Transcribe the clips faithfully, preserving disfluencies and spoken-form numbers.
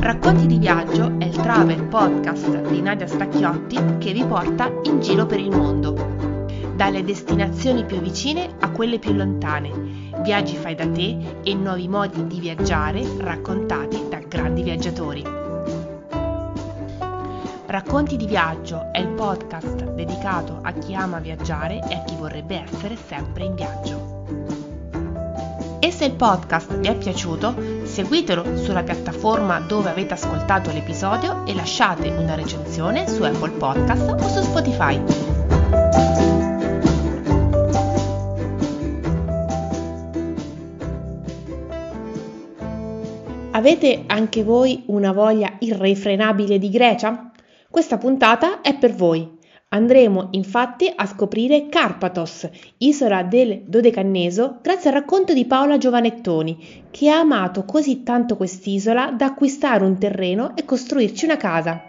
Racconti di viaggio è il travel podcast di Nadia Stacchiotti che vi porta in giro per il mondo, dalle destinazioni più vicine a quelle più lontane, viaggi fai da te e nuovi modi di viaggiare raccontati da grandi viaggiatori. Racconti di viaggio è il podcast dedicato a chi ama viaggiare e a chi vorrebbe essere sempre in viaggio. E se il podcast vi è piaciuto, seguitelo sulla piattaforma dove avete ascoltato l'episodio e lasciate una recensione su Apple Podcast o su Spotify. Avete anche voi una voglia irrefrenabile di Grecia? Questa puntata è per voi. Andremo infatti a scoprire Karpathos, isola del Dodecaneso, grazie al racconto di Paola Giovanettoni, che ha amato così tanto quest'isola da acquistare un terreno e costruirci una casa.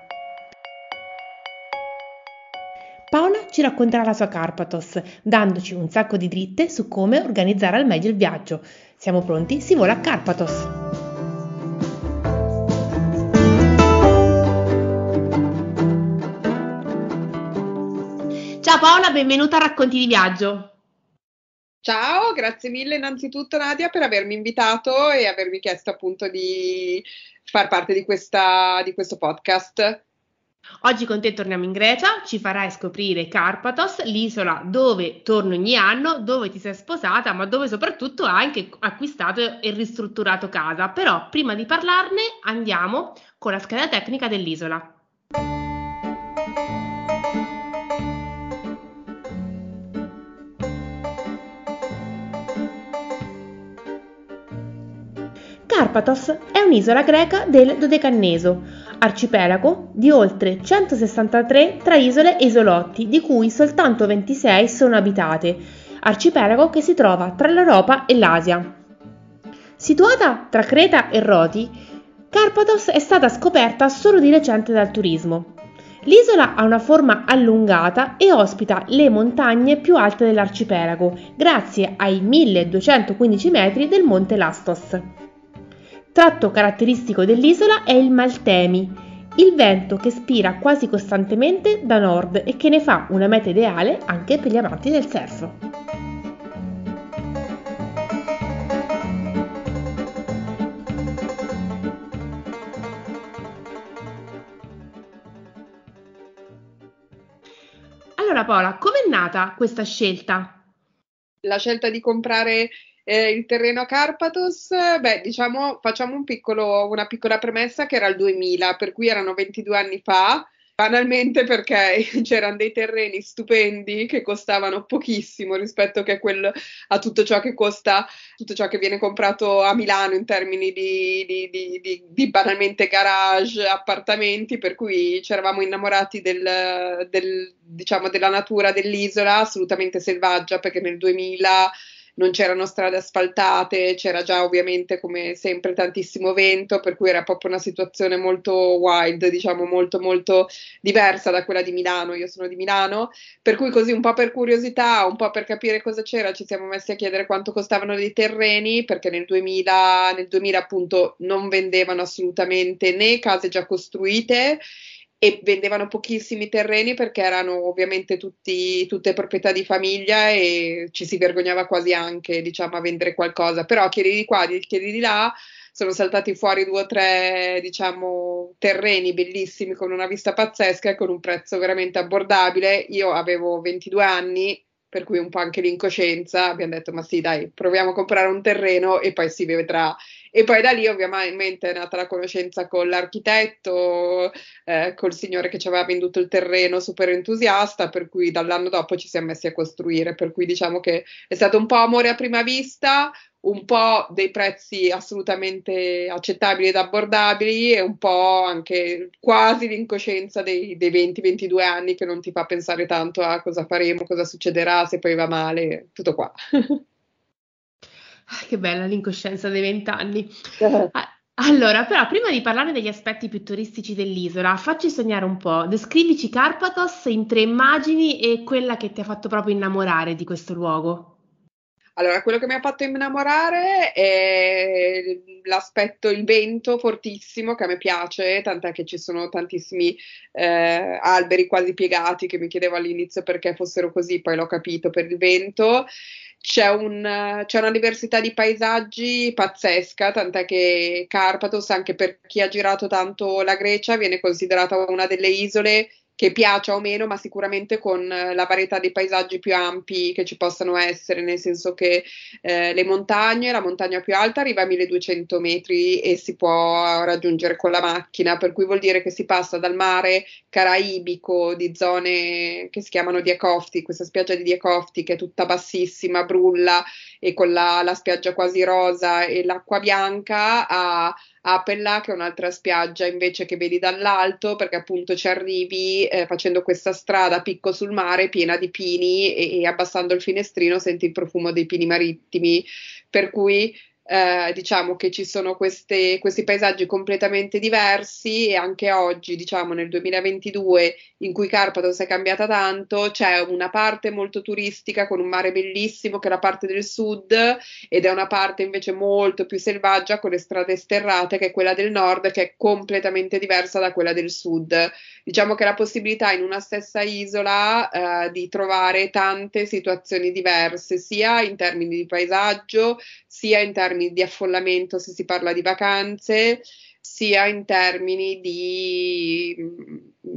Paola ci racconterà la sua Karpathos, dandoci un sacco di dritte su come organizzare al meglio il viaggio. Siamo pronti? Si vola a Karpathos! Ciao Paola, benvenuta a Racconti di Viaggio. Ciao, grazie mille innanzitutto Nadia per avermi invitato e avermi chiesto appunto di far parte di, questa, di questo podcast. Oggi con te torniamo in Grecia, ci farai scoprire Karpathos, l'isola dove torno ogni anno, dove ti sei sposata, ma dove soprattutto hai anche acquistato e ristrutturato casa. Però prima di parlarne andiamo con la scheda tecnica dell'isola. Karpathos è un'isola greca del Dodecaneso, arcipelago di oltre centosessantatré tra isole e isolotti, di cui soltanto ventisei sono abitate, arcipelago che si trova tra l'Europa e l'Asia. Situata tra Creta e Rodi, Karpathos è stata scoperta solo di recente dal turismo. L'isola ha una forma allungata e ospita le montagne più alte dell'arcipelago, grazie ai milleduecentoquindici metri del Monte Lastos. Tratto caratteristico dell'isola è il Maltemi, il vento che spira quasi costantemente da nord e che ne fa una meta ideale anche per gli amanti del surf. Allora Paola, com'è nata questa scelta? La scelta di comprare Eh, il terreno a Karpathos, beh, diciamo, facciamo un piccolo, una piccola premessa che era il duemila, per cui erano ventidue anni fa, banalmente perché c'erano dei terreni stupendi che costavano pochissimo rispetto che quel, a tutto ciò che costa, tutto ciò che viene comprato a Milano in termini di, di, di, di, di banalmente garage, appartamenti, per cui ci eravamo innamorati del, del, diciamo, della natura dell'isola, assolutamente selvaggia, perché nel duemila non c'erano strade asfaltate, c'era già ovviamente come sempre tantissimo vento, per cui era proprio una situazione molto wild, diciamo molto molto diversa da quella di Milano. Io sono di Milano, per cui così un po' per curiosità, un po' per capire cosa c'era, ci siamo messi a chiedere quanto costavano dei terreni, perché nel duemila, nel duemila appunto non vendevano assolutamente né case già costruite, e vendevano pochissimi terreni perché erano ovviamente tutti, tutte proprietà di famiglia, e ci si vergognava quasi anche, diciamo, a vendere qualcosa. Però chiedi di qua, chiedi di là, sono saltati fuori due o tre, diciamo, terreni bellissimi con una vista pazzesca e con un prezzo veramente abbordabile. Io avevo ventidue anni, per cui un po' anche l'incoscienza, abbiamo detto ma sì dai, proviamo a comprare un terreno e poi si vedrà. E poi da lì ovviamente è nata la conoscenza con l'architetto, eh, col signore che ci aveva venduto il terreno, super entusiasta, per cui dall'anno dopo ci siamo messi a costruire, per cui diciamo che è stato un po' amore a prima vista, un po' dei prezzi assolutamente accettabili ed abbordabili, e un po' anche quasi l'incoscienza dei, dei venti ventidue anni che non ti fa pensare tanto a cosa faremo, cosa succederà, se poi va male, tutto qua. Ah, che bella l'incoscienza dei vent'anni. Allora, però prima di parlare degli aspetti più turistici dell'isola, facci sognare un po', descrivici Karpathos in tre immagini e quella che ti ha fatto proprio innamorare di questo luogo. Allora, quello che mi ha fatto innamorare è l'aspetto, il vento fortissimo che a me piace, tant'è che ci sono tantissimi eh, alberi quasi piegati, che mi chiedevo all'inizio perché fossero così, poi l'ho capito per il vento. C'è, un, c'è una diversità di paesaggi pazzesca, tant'è che Karpathos, anche per chi ha girato tanto la Grecia, viene considerata una delle isole che piaccia o meno, ma sicuramente con la varietà dei paesaggi più ampi che ci possano essere, nel senso che eh, le montagne, la montagna più alta arriva a milleduecento metri e si può raggiungere con la macchina, per cui vuol dire che si passa dal mare caraibico, di zone che si chiamano Diakofti, questa spiaggia di Diakofti che è tutta bassissima, brulla, e con la, la spiaggia quasi rosa e l'acqua bianca, a Apella, che è un'altra spiaggia invece che vedi dall'alto, perché appunto ci arrivi eh, facendo questa strada a picco sul mare piena di pini, e, e abbassando il finestrino senti il profumo dei pini marittimi, per cui eh, diciamo che ci sono queste, questi paesaggi completamente diversi, e anche oggi, diciamo nel duemilaventidue, in cui Karpathos è cambiata tanto, c'è una parte molto turistica con un mare bellissimo che è la parte del sud, ed è una parte invece molto più selvaggia con le strade sterrate che è quella del nord, che è completamente diversa da quella del sud. Diciamo che la possibilità in una stessa isola eh, di trovare tante situazioni diverse, sia in termini di paesaggio, sia in termini di affollamento se si parla di vacanze, sia in termini di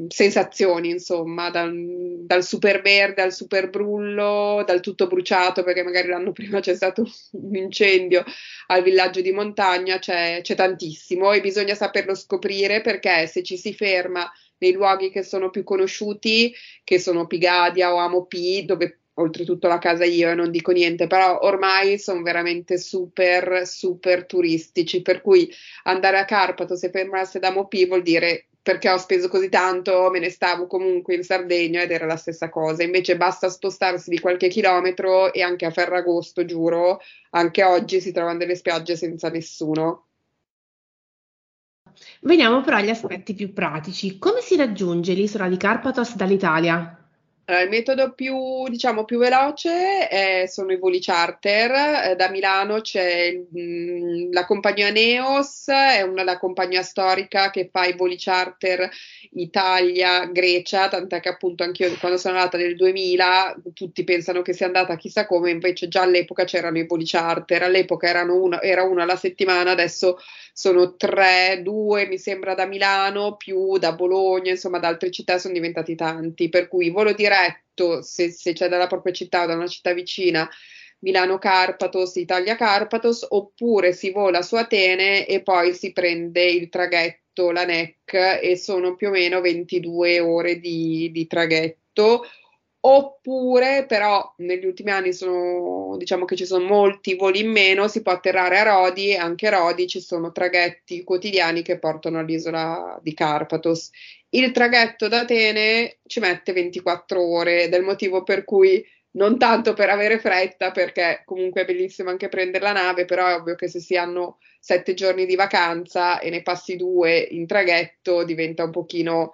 sensazioni, insomma, dal, dal super verde al super brullo, dal tutto bruciato perché magari l'anno prima c'è stato un incendio, al villaggio di montagna, c'è, c'è tantissimo, e bisogna saperlo scoprire, perché se ci si ferma nei luoghi che sono più conosciuti, che sono Pigadia o Amopi, dove oltretutto la casa io e non dico niente, però ormai sono veramente super super turistici, per cui andare a Karpathos, se fermasse da Mopi, vuol dire perché ho speso così tanto, me ne stavo comunque in Sardegna ed era la stessa cosa. Invece basta spostarsi di qualche chilometro, e anche a Ferragosto, giuro, anche oggi si trovano delle spiagge senza nessuno. Veniamo però agli aspetti più pratici. Come si raggiunge l'isola di Karpathos dall'Italia? Allora, il metodo più, diciamo, più veloce eh, sono i voli charter. Eh, da Milano c'è mh, la compagnia Neos, è una la compagnia storica che fa i voli charter Italia-Grecia, tant'è che appunto anch'io quando sono andata nel duemila tutti pensano che sia andata chissà come, invece già all'epoca c'erano i voli charter, all'epoca erano uno, era uno alla settimana, adesso sono tre, due mi sembra da Milano, più da Bologna, insomma da altre città sono diventati tanti, per cui volo diretto, se, se c'è dalla propria città o da una città vicina, Milano-Karpathos, Italia-Karpathos, oppure si vola su Atene e poi si prende il traghetto, la N E C, e sono più o meno ventidue ore di, di traghetto. Oppure però negli ultimi anni sono, diciamo che ci sono molti voli in meno, si può atterrare a Rodi, e anche a Rodi ci sono traghetti quotidiani che portano all'isola di Karpathos. Il traghetto da Atene ci mette ventiquattro ore, del motivo per cui non tanto per avere fretta, perché comunque è bellissimo anche prendere la nave, però è ovvio che se si hanno sette giorni di vacanza e ne passi due in traghetto diventa un pochino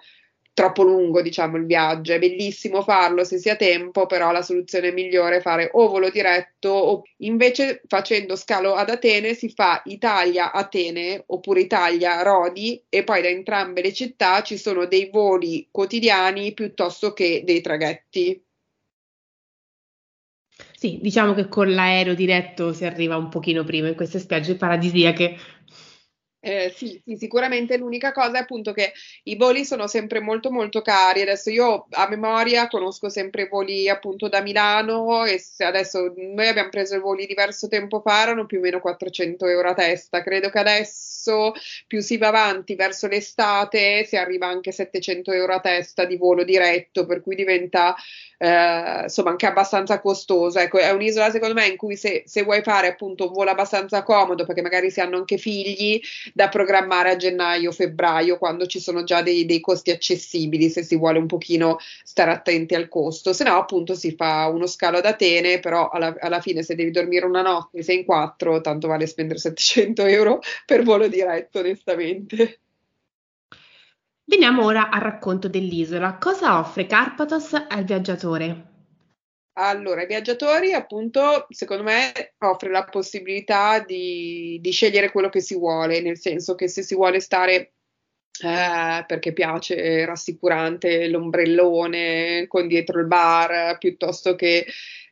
troppo lungo, diciamo, il viaggio. È bellissimo farlo se si ha tempo, però la soluzione migliore è fare o volo diretto, o invece facendo scalo ad Atene si fa Italia-Atene oppure Italia-Rodi, e poi da entrambe le città ci sono dei voli quotidiani piuttosto che dei traghetti. Sì, diciamo che con l'aereo diretto si arriva un pochino prima in queste spiagge paradisiache. Eh, sì, sì, sicuramente l'unica cosa è appunto che i voli sono sempre molto molto cari. Adesso io a memoria conosco sempre i voli appunto da Milano, e adesso noi abbiamo preso i voli diverso tempo fa, erano più o meno quattrocento euro a testa. Credo che adesso più si va avanti verso l'estate si arriva anche a settecento euro a testa di volo diretto, per cui diventa eh, insomma anche abbastanza costosa. Ecco, è un'isola secondo me in cui se, se vuoi fare appunto un volo abbastanza comodo, perché magari si hanno anche figli, da programmare a gennaio, febbraio, quando ci sono già dei, dei costi accessibili, se si vuole un pochino stare attenti al costo. Se no appunto si fa uno scalo ad Atene, però alla, alla fine se devi dormire una notte, sei in quattro, tanto vale spendere settecento euro per volo diretto, onestamente. Veniamo ora al racconto dell'isola. Cosa offre Karpathos al viaggiatore? Allora, i viaggiatori appunto secondo me offre la possibilità di, di scegliere quello che si vuole, nel senso che se si vuole stare eh, perché piace rassicurante l'ombrellone con dietro il bar, piuttosto che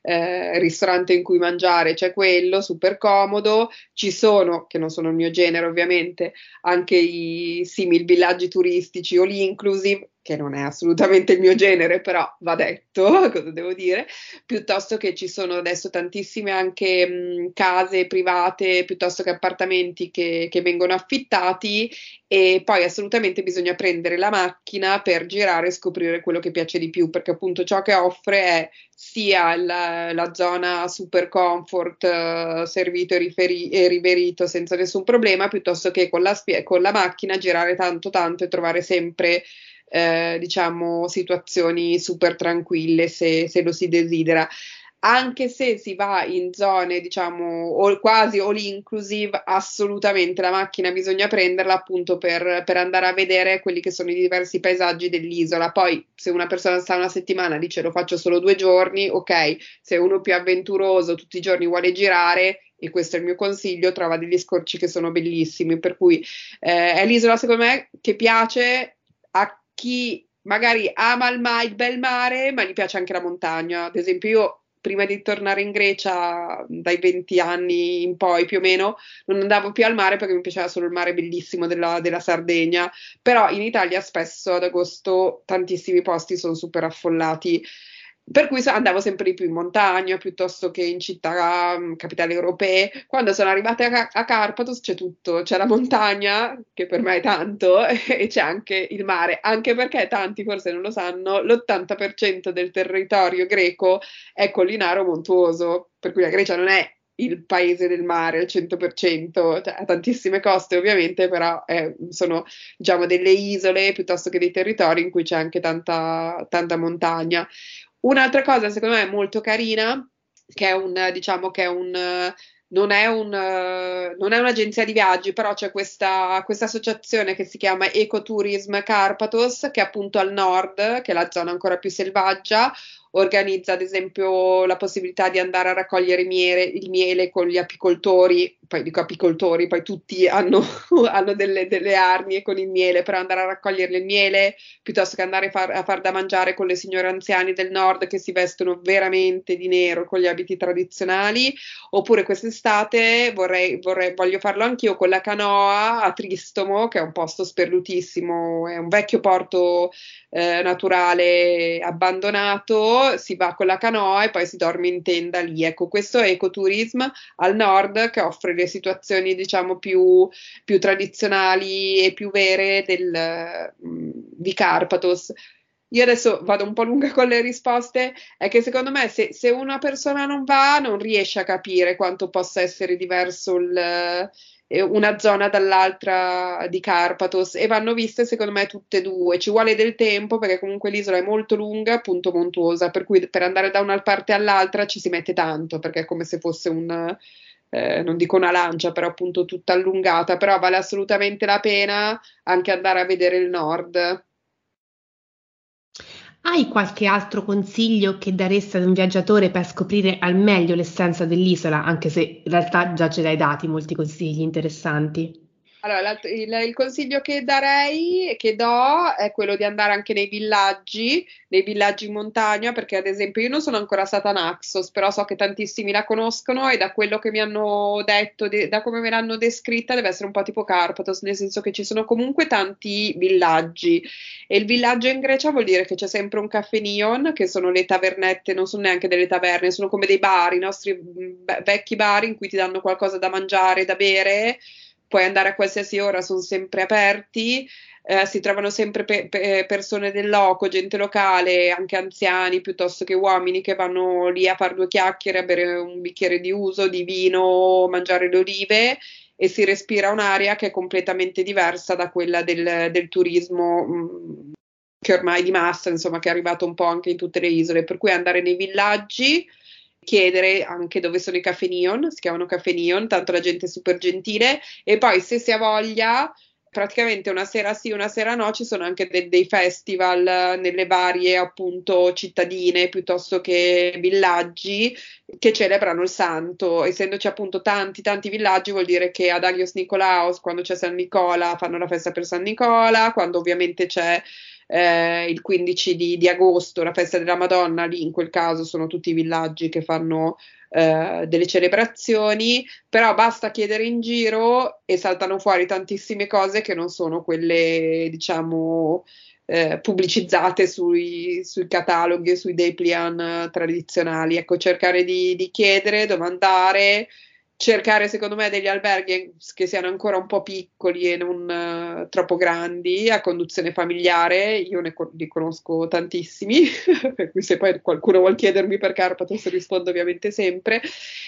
Eh, ristorante in cui mangiare, c'è cioè quello super comodo. Ci sono, che non sono il mio genere ovviamente, anche i simili villaggi turistici o l'inclusive, che non è assolutamente il mio genere, però va detto, cosa devo dire, piuttosto che ci sono adesso tantissime anche mh, case private, piuttosto che appartamenti che, che vengono affittati, e poi assolutamente bisogna prendere la macchina per girare e scoprire quello che piace di più, perché appunto ciò che offre è sia la, la zona super comfort, eh, servito e, riferi, e riverito senza nessun problema, piuttosto che con la, spie- con la macchina girare tanto tanto e trovare sempre eh, diciamo situazioni super tranquille se, se lo si desidera. Anche se si va in zone, diciamo, all, quasi all inclusive, assolutamente la macchina bisogna prenderla appunto per, per andare a vedere quelli che sono i diversi paesaggi dell'isola. Poi, se una persona sta una settimana, dice lo faccio solo due giorni, ok. Se uno più avventuroso tutti i giorni vuole girare, e questo è il mio consiglio, trova degli scorci che sono bellissimi. Per cui eh, è l'isola, secondo me, che piace a chi magari ama il, ma- il bel mare, ma gli piace anche la montagna. Ad esempio io, prima di tornare in Grecia, dai venti anni in poi più o meno, non andavo più al mare perché mi piaceva solo il mare bellissimo della, della Sardegna, però in Italia spesso ad agosto tantissimi posti sono super affollati, per cui andavo sempre di più in montagna piuttosto che in città, capitali europee. Quando sono arrivata a, a Karpathos c'è tutto, c'è la montagna, che per me è tanto, e c'è anche il mare, anche perché tanti forse non lo sanno, l'ottanta per cento del territorio greco è collinaro montuoso, per cui la Grecia non è il paese del mare al cento per cento, cioè, ha tantissime coste ovviamente, però eh, sono diciamo delle isole piuttosto che dei territori in cui c'è anche tanta, tanta montagna. Un'altra cosa secondo me molto carina, che è un, diciamo che è un, non è un, non è un'agenzia di viaggi, però c'è questa, questa associazione che si chiama Ecotourism Karpathos, che appunto al nord, che è la zona ancora più selvaggia, organizza ad esempio la possibilità di andare a raccogliere miele, il miele con gli apicoltori, poi dico apicoltori, poi tutti hanno, hanno delle, delle arnie con il miele, per andare a raccogliere il miele, piuttosto che andare far, a far da mangiare con le signore anziane del nord che si vestono veramente di nero con gli abiti tradizionali. Oppure quest'estate vorrei, vorrei, voglio farlo anch'io con la canoa a Tristomo, che è un posto sperdutissimo, è un vecchio porto eh, naturale abbandonato. Si va con la canoa e poi si dorme in tenda lì. Ecco, questo è ecoturismo al nord, che offre le situazioni diciamo più, più tradizionali e più vere del, di Karpathos. io adesso vado un po' lunga con le risposte, è che secondo me se, se una persona non va non riesce a capire quanto possa essere diverso il, una zona dall'altra di Karpathos, e vanno viste secondo me tutte e due, ci vuole del tempo perché comunque l'isola è molto lunga, appunto montuosa, per cui per andare da una parte all'altra ci si mette tanto, perché è come se fosse un... Eh, non dico una lancia, però appunto tutta allungata, però vale assolutamente la pena anche andare a vedere il nord. Hai qualche altro consiglio che daresti ad un viaggiatore per scoprire al meglio l'essenza dell'isola, anche se in realtà già ce l'hai dati molti consigli interessanti? Allora, il, il consiglio che darei e che do è quello di andare anche nei villaggi, nei villaggi in montagna, perché ad esempio io non sono ancora stata a Naxos, però so che tantissimi la conoscono e da quello che mi hanno detto, de, da come me l'hanno descritta, deve essere un po' tipo Karpathos, nel senso che ci sono comunque tanti villaggi, e il villaggio in Grecia vuol dire che c'è sempre un Kafeneio, che sono le tavernette, non sono neanche delle taverne, sono come dei bar, i nostri be- vecchi bar in cui ti danno qualcosa da mangiare, da bere, puoi andare a qualsiasi ora, sono sempre aperti, eh, si trovano sempre pe- pe- persone del loco, gente locale, anche anziani piuttosto che uomini che vanno lì a fare due chiacchiere, a bere un bicchiere di uso, di vino, mangiare le olive, e si respira un'aria che è completamente diversa da quella del, del turismo mh, che ormai di massa, insomma, che è arrivato un po' anche in tutte le isole, per cui andare nei villaggi, chiedere anche dove sono i Kafeneio, si chiamano Kafeneio, tanto la gente è super gentile, e poi se si ha voglia, praticamente una sera sì, una sera no, ci sono anche de- dei festival nelle varie appunto cittadine piuttosto che villaggi che celebrano il santo, essendoci appunto tanti tanti villaggi vuol dire che ad Agios Nikolaos, quando c'è San Nicola, fanno la festa per San Nicola, quando ovviamente c'è Eh, il quindici di, di agosto, la festa della Madonna, lì in quel caso sono tutti i villaggi che fanno eh, delle celebrazioni, però basta chiedere in giro e saltano fuori tantissime cose che non sono quelle, diciamo, eh, pubblicizzate sui, sui cataloghi e sui dépliant tradizionali. Ecco, cercare di, di chiedere, domandare, cercare secondo me degli alberghi che siano ancora un po' piccoli e non uh, troppo grandi, a conduzione familiare, io ne co- li conosco tantissimi, per cui se poi qualcuno vuol chiedermi per Karpathos rispondo ovviamente sempre,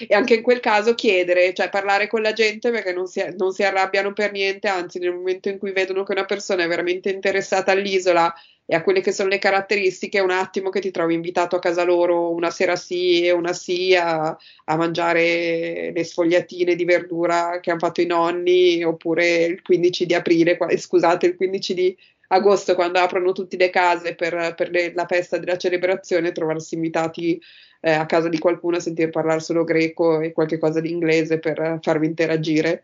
e anche in quel caso chiedere, cioè parlare con la gente, perché non si, non si arrabbiano per niente, anzi nel momento in cui vedono che una persona è veramente interessata all'isola e a quelle che sono le caratteristiche, un attimo che ti trovi invitato a casa loro una sera sì e una sì a, a mangiare le sfogliatine di verdura che hanno fatto i nonni, oppure il quindici di aprile, scusate, il quindici di agosto, quando aprono tutte le case per, per le, la festa della celebrazione, trovarsi invitati eh, a casa di qualcuno a sentire parlare solo greco e qualche cosa di inglese per farvi interagire.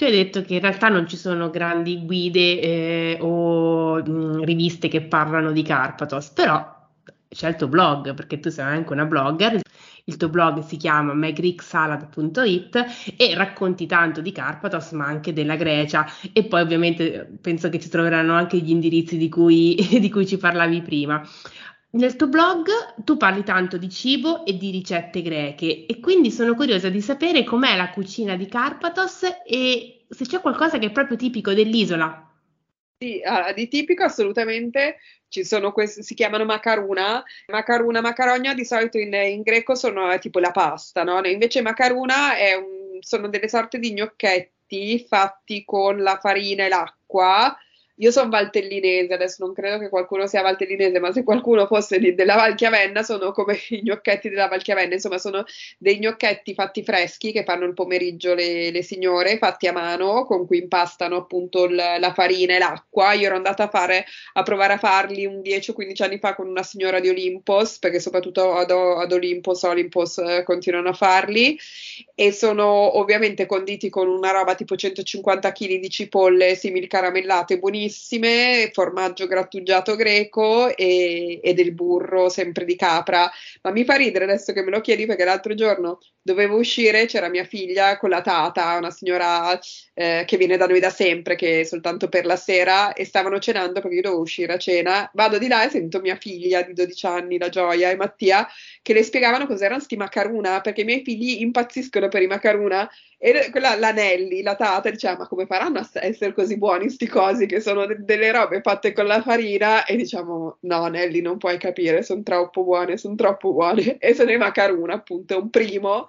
Tu hai detto che in realtà non ci sono grandi guide eh, o mh, riviste che parlano di Karpathos, però c'è il tuo blog, perché tu sei anche una blogger, il tuo blog si chiama my greek salad dot it e racconti tanto di Karpathos ma anche della Grecia, e poi ovviamente penso che ci troveranno anche gli indirizzi di cui, di cui ci parlavi prima. Nel tuo blog tu parli tanto di cibo e di ricette greche, e quindi sono curiosa di sapere com'è la cucina di Karpathos e se c'è qualcosa che è proprio tipico dell'isola. Sì, uh, di tipico assolutamente ci sono questi, si chiamano macaruna, macaruna, macarogna di solito in, in greco sono tipo la pasta, no? Invece macaruna è un, sono delle sorte di gnocchetti fatti con la farina e l'acqua. Io sono valtellinese, adesso non credo che qualcuno sia valtellinese, ma se qualcuno fosse di, della Valchiavenna sono come i gnocchetti della Valchiavenna, insomma sono dei gnocchetti fatti freschi che fanno il pomeriggio le, le signore, fatti a mano, con cui impastano appunto l, la farina e l'acqua. Io ero andata a fare a provare a farli un dieci o quindici anni fa con una signora di Olympos, perché soprattutto ad, ad Olympos, Olympos eh, continuano a farli, e sono ovviamente conditi con una roba tipo centocinquanta chilogrammi di cipolle simili caramellate, buonissime, formaggio grattugiato greco e, e del burro sempre di capra, ma mi fa ridere adesso che me lo chiedi perché l'altro giorno dovevo uscire, c'era mia figlia con la tata, una signora eh, che viene da noi da sempre, che è soltanto per la sera, e stavano cenando perché io dovevo uscire a cena, vado di là e sento mia figlia di dodici anni, la Gioia e Mattia, che le spiegavano cos'erano sti macaruna, perché i miei figli impazziscono per i macaruna, e quella, la Nelli, la tata, diceva ma come faranno a essere così buoni sti cosi che sono sono de- delle robe fatte con la farina e diciamo no Nelly non puoi capire, sono troppo buone, sono troppo buone e se ne manca una, appunto è un primo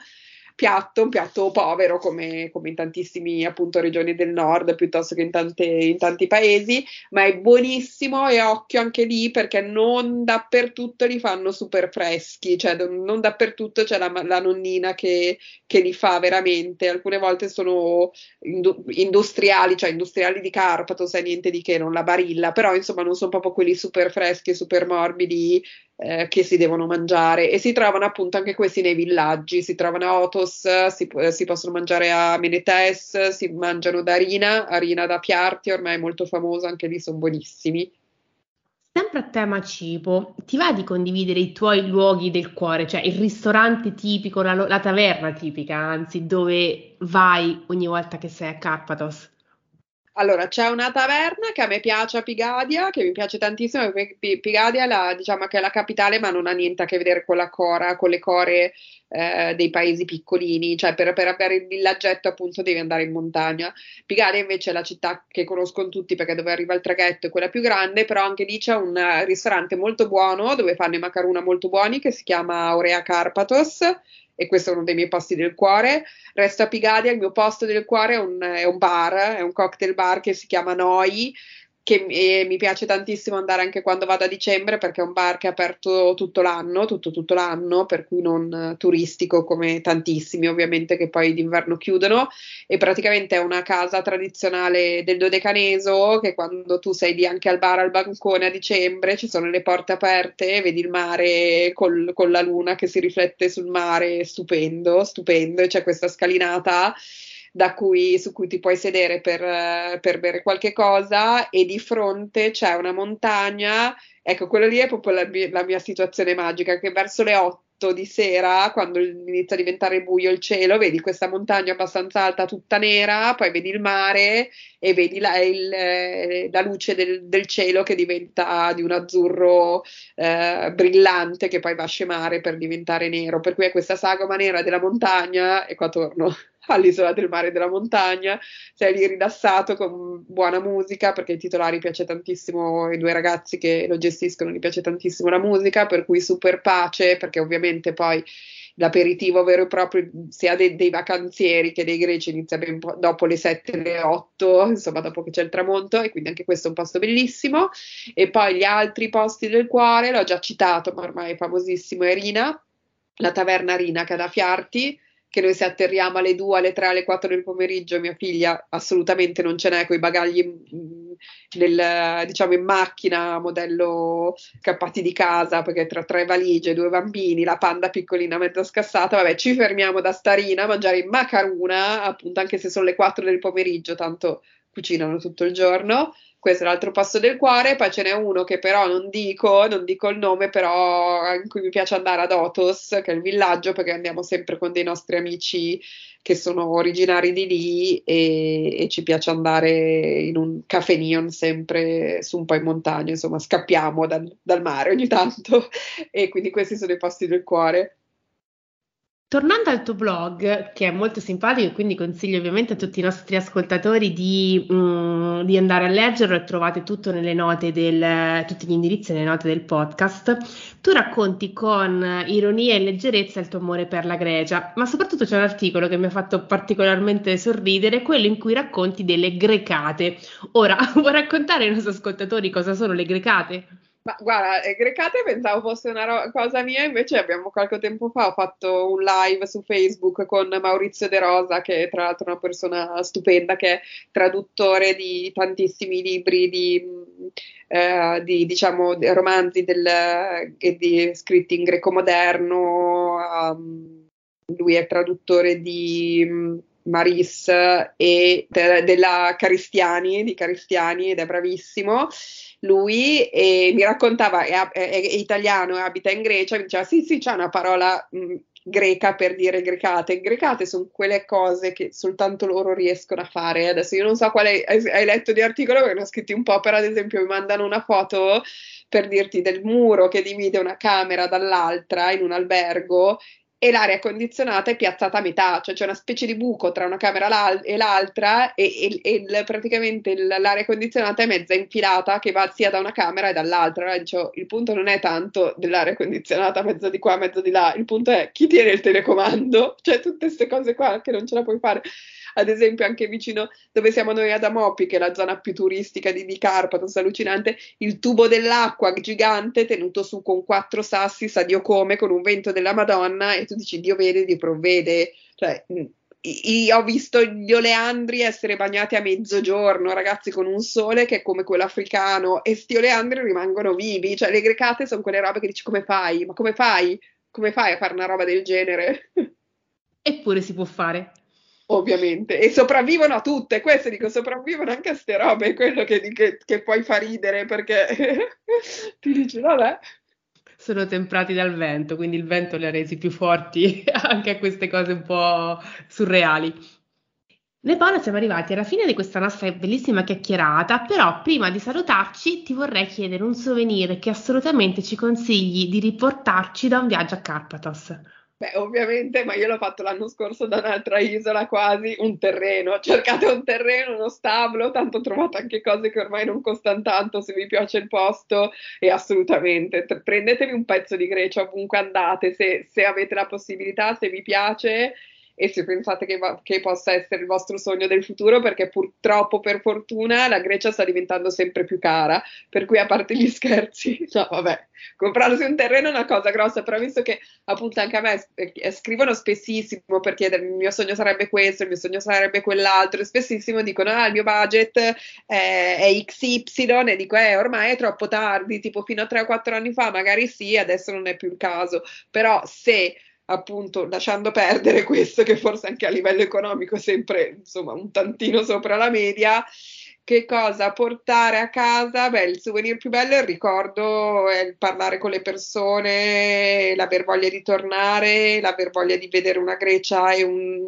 piatto, un piatto povero come, come in tantissime appunto regioni del nord piuttosto che in, tante, in tanti paesi, ma è buonissimo e occhio anche lì perché non dappertutto li fanno super freschi, cioè non dappertutto c'è la, la nonnina che, che li fa veramente, alcune volte sono industriali, cioè industriali di Karpathos, sai, niente di che, non la Barilla, però insomma non sono proprio quelli super freschi, super morbidi eh, che si devono mangiare e si trovano appunto anche questi nei villaggi, si trovano a Otos, Si, si possono mangiare a Menetes, si mangiano da Rina, a Rina da Piarti, ormai è molto famoso, anche lì sono buonissimi. Sempre a tema cibo, ti va di condividere i tuoi luoghi del cuore, cioè il ristorante tipico, la, la taverna tipica, anzi, dove vai ogni volta che sei a Karpathos? Allora, c'è una taverna che a me piace a Pigadia, che mi piace tantissimo, Pigadia è la, diciamo che è la capitale ma non ha niente a che vedere con la cora, con le core eh, dei paesi piccolini, cioè per, per avere il villaggetto appunto devi andare in montagna. Pigadia invece è la città che conoscono tutti perché dove arriva il traghetto è quella più grande, però anche lì c'è un ristorante molto buono dove fanno i macaruna molto buoni che si chiama Aurea Karpathos. E questo è uno dei miei posti del cuore. Resto a Pigadia, il mio posto del cuore è un, è un bar, è un cocktail bar che si chiama Noi, che e mi piace tantissimo andare anche quando vado a dicembre, perché è un bar che è aperto tutto l'anno, tutto tutto l'anno, per cui non turistico come tantissimi ovviamente che poi d'inverno chiudono, e praticamente è una casa tradizionale del Dodecaneso, che quando tu sei lì anche al bar, al bancone a dicembre, ci sono le porte aperte, vedi il mare col, con la luna che si riflette sul mare, stupendo, stupendo, e c'è questa scalinata da cui, su cui ti puoi sedere per, per bere qualche cosa e di fronte c'è una montagna, ecco quello lì è proprio la mia, la mia situazione magica, che verso le otto di sera quando inizia a diventare buio il cielo vedi questa montagna abbastanza alta tutta nera, poi vedi il mare e vedi la, il, la luce del, del cielo che diventa di un azzurro eh, brillante che poi va a scemare per diventare nero, per cui è questa sagoma nera della montagna e qua torno all'isola del mare e della montagna, sei lì rilassato con buona musica perché ai titolari piace tantissimo, i due ragazzi che lo gestiscono gli piace tantissimo la musica, per cui super pace, perché ovviamente poi l'aperitivo vero e proprio sia dei, dei vacanzieri che dei greci inizia ben po- dopo le sette, le otto, insomma dopo che c'è il tramonto, e quindi anche questo è un posto bellissimo. E poi gli altri posti del cuore, l'ho già citato ma ormai è famosissimo, è Rina, la taverna Rina che è da Fiarti, che noi se atterriamo alle due, alle tre, alle quattro del pomeriggio, mia figlia assolutamente non ce n'è con i bagagli nel, diciamo in macchina, modello scappati di casa, perché tra tre valigie, due bambini, la panda piccolina mezza scassata, vabbè ci fermiamo da Starina a mangiare in macaruna, appunto anche se sono le quattro del pomeriggio, tanto cucinano tutto il giorno. Questo è l'altro posto del cuore, poi ce n'è uno che però non dico, non dico il nome, però in cui mi piace andare ad Otos, che è il villaggio, perché andiamo sempre con dei nostri amici che sono originari di lì e, e ci piace andare in un Kafeneio sempre su un po' in montagna, insomma scappiamo dal, dal mare ogni tanto e quindi questi sono i posti del cuore. Tornando al tuo blog, che è molto simpatico e quindi consiglio ovviamente a tutti i nostri ascoltatori di, um, di andare a leggerlo e trovate tutto nelle note del, tutti gli indirizzi nelle note del podcast, tu racconti con ironia e leggerezza il tuo amore per la Grecia, ma soprattutto c'è un articolo che mi ha fatto particolarmente sorridere, quello in cui racconti delle grecate. Ora, vuoi raccontare ai nostri ascoltatori cosa sono le grecate? Ma guarda, grecate pensavo fosse una ro- cosa mia, invece abbiamo qualche tempo fa ho fatto un live su Facebook con Maurizio De Rosa, che è tra l'altro una persona stupenda, che è traduttore di tantissimi libri, di, eh, di diciamo romanzi del, eh, di, scritti in greco moderno, um, lui è traduttore di... Um, Maris e della Caristiani, di Caristiani, ed è bravissimo lui, e mi raccontava, è, è, è italiano e abita in Grecia, mi diceva sì sì c'è una parola mh, greca per dire grecate, grecate sono quelle cose che soltanto loro riescono a fare. Adesso io non so quale hai, hai letto di articolo perché ne ho scritti un po', però ad esempio mi mandano una foto per dirti del muro che divide una camera dall'altra in un albergo e l'aria condizionata è piazzata a metà, cioè c'è una specie di buco tra una camera l'al- e l'altra e, e, e l- praticamente l- l'aria condizionata è mezza infilata che va sia da una camera e dall'altra. Allora, cioè, il punto non è tanto dell'aria condizionata mezzo di qua, mezzo di là, il punto è chi tiene il telecomando, cioè tutte queste cose qua che non ce la puoi fare. Ad esempio anche vicino dove siamo noi ad Amopi, che è la zona più turistica di, di Karpathos, allucinante, il tubo dell'acqua gigante tenuto su con quattro sassi, sa Dio come, con un vento della Madonna, e tu dici Dio vede, Dio provvede, cioè io ho visto gli oleandri essere bagnati a mezzogiorno, ragazzi, con un sole che è come quello africano, e sti oleandri rimangono vivi, cioè le grecate sono quelle robe che dici come fai, ma come fai, come fai a fare una roba del genere? Eppure si può fare. Ovviamente, e sopravvivono a tutte, queste dico, sopravvivono anche a ste robe, quello che, che, che poi fa ridere, perché ti dici, vabbè. Sono temprati dal vento, quindi il vento li ha resi più forti anche a queste cose un po' surreali. Noi, Paola, siamo arrivati alla fine di questa nostra bellissima chiacchierata, però prima di salutarci ti vorrei chiedere un souvenir che assolutamente ci consigli di riportarci da un viaggio a Karpathos. Beh, ovviamente, ma io l'ho fatto l'anno scorso da un'altra isola quasi, un terreno, cercate un terreno, uno stablo, tanto trovate anche cose che ormai non costano tanto se vi piace il posto, e assolutamente, t- prendetevi un pezzo di Grecia ovunque andate, se, se avete la possibilità, se vi piace e se pensate che, va- che possa essere il vostro sogno del futuro, perché purtroppo, per fortuna, la Grecia sta diventando sempre più cara, per cui a parte gli scherzi, no vabbè, comprarsi un terreno è una cosa grossa, però visto che appunto anche a me eh, scrivono spessissimo per chiedermi il mio sogno sarebbe questo, il mio sogno sarebbe quell'altro, e spessissimo dicono ah il mio budget eh, è X Y, e dico eh ormai è troppo tardi, tipo fino a tre o quattro anni fa magari sì, adesso non è più il caso, però se appunto lasciando perdere questo che forse anche a livello economico è sempre insomma un tantino sopra la media, che cosa portare a casa? Beh, il souvenir più bello è il ricordo, è il parlare con le persone, l'aver voglia di tornare, l'aver voglia di vedere una Grecia e un,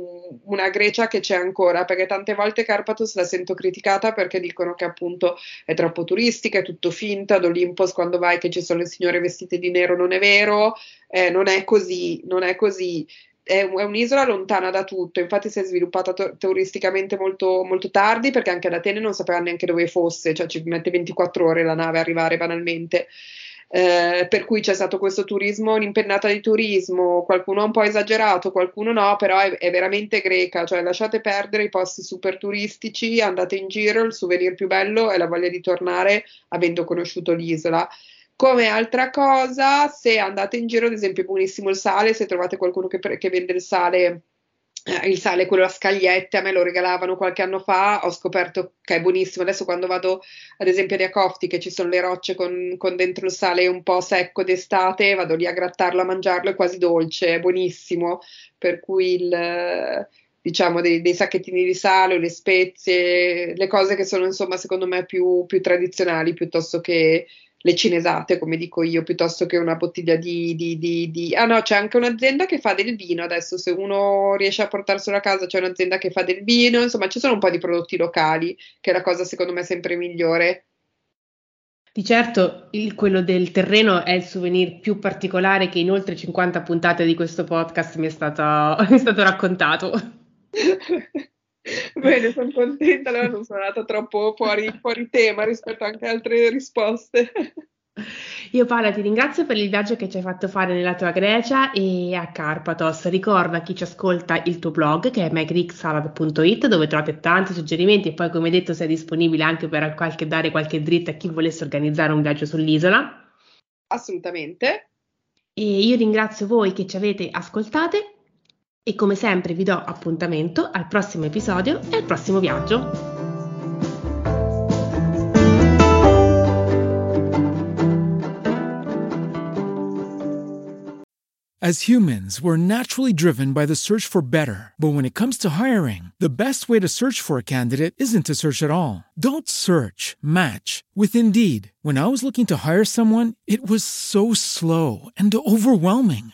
una Grecia che c'è ancora, perché tante volte Karpathos la sento criticata perché dicono che appunto è troppo turistica, è tutto finta, ad Olympos quando vai che ci sono le signore vestite di nero, non è vero, eh, non è così, non è così. È un'isola lontana da tutto, infatti si è sviluppata to- turisticamente molto, molto tardi, perché anche ad Atene non sapeva neanche dove fosse, cioè ci mette ventiquattro ore la nave a arrivare banalmente, eh, per cui c'è stato questo turismo, un'impennata di turismo, qualcuno ha un po' esagerato, qualcuno no, però è, è veramente greca, cioè lasciate perdere i posti super turistici, andate in giro, il souvenir più bello è la voglia di tornare avendo conosciuto l'isola. Come altra cosa, se andate in giro, ad esempio, è buonissimo il sale, se trovate qualcuno che, pre- che vende il sale, eh, il sale quello a scagliette, a me lo regalavano qualche anno fa, ho scoperto che è buonissimo, adesso quando vado ad esempio a Diakofti, che ci sono le rocce con, con dentro il sale un po' secco d'estate, vado lì a grattarlo, a mangiarlo, è quasi dolce, è buonissimo, per cui il... diciamo dei, dei sacchettini di sale, le spezie, le cose che sono insomma secondo me più, più tradizionali, piuttosto che le cinesate, come dico io, piuttosto che una bottiglia di, di, di, di... Ah no, c'è anche un'azienda che fa del vino adesso, se uno riesce a portarselo a casa c'è un'azienda che fa del vino, insomma ci sono un po' di prodotti locali, che è la cosa secondo me sempre migliore. Di certo il, quello del terreno è il souvenir più particolare che in oltre cinquanta puntate di questo podcast mi è stato, mi è stato raccontato. Bene, sono contenta, allora non sono andata troppo fuori, fuori tema rispetto anche a altre risposte. Io Paola ti ringrazio per il viaggio che ci hai fatto fare nella tua Grecia e a Karpathos. Ricorda a chi ci ascolta il tuo blog che è my greek salad dot it, dove trovate tanti suggerimenti e poi, come detto, sei disponibile anche per qualche, dare qualche dritta a chi volesse organizzare un viaggio sull'isola. Assolutamente. E io ringrazio voi che ci avete ascoltate. E come sempre vi do appuntamento al prossimo episodio e al prossimo viaggio. As humans, we're naturally driven by the search for better. But when it comes to hiring, the best way to search for a candidate isn't to search at all. Don't search, match with Indeed. When I was looking to hire someone, it was so slow and overwhelming.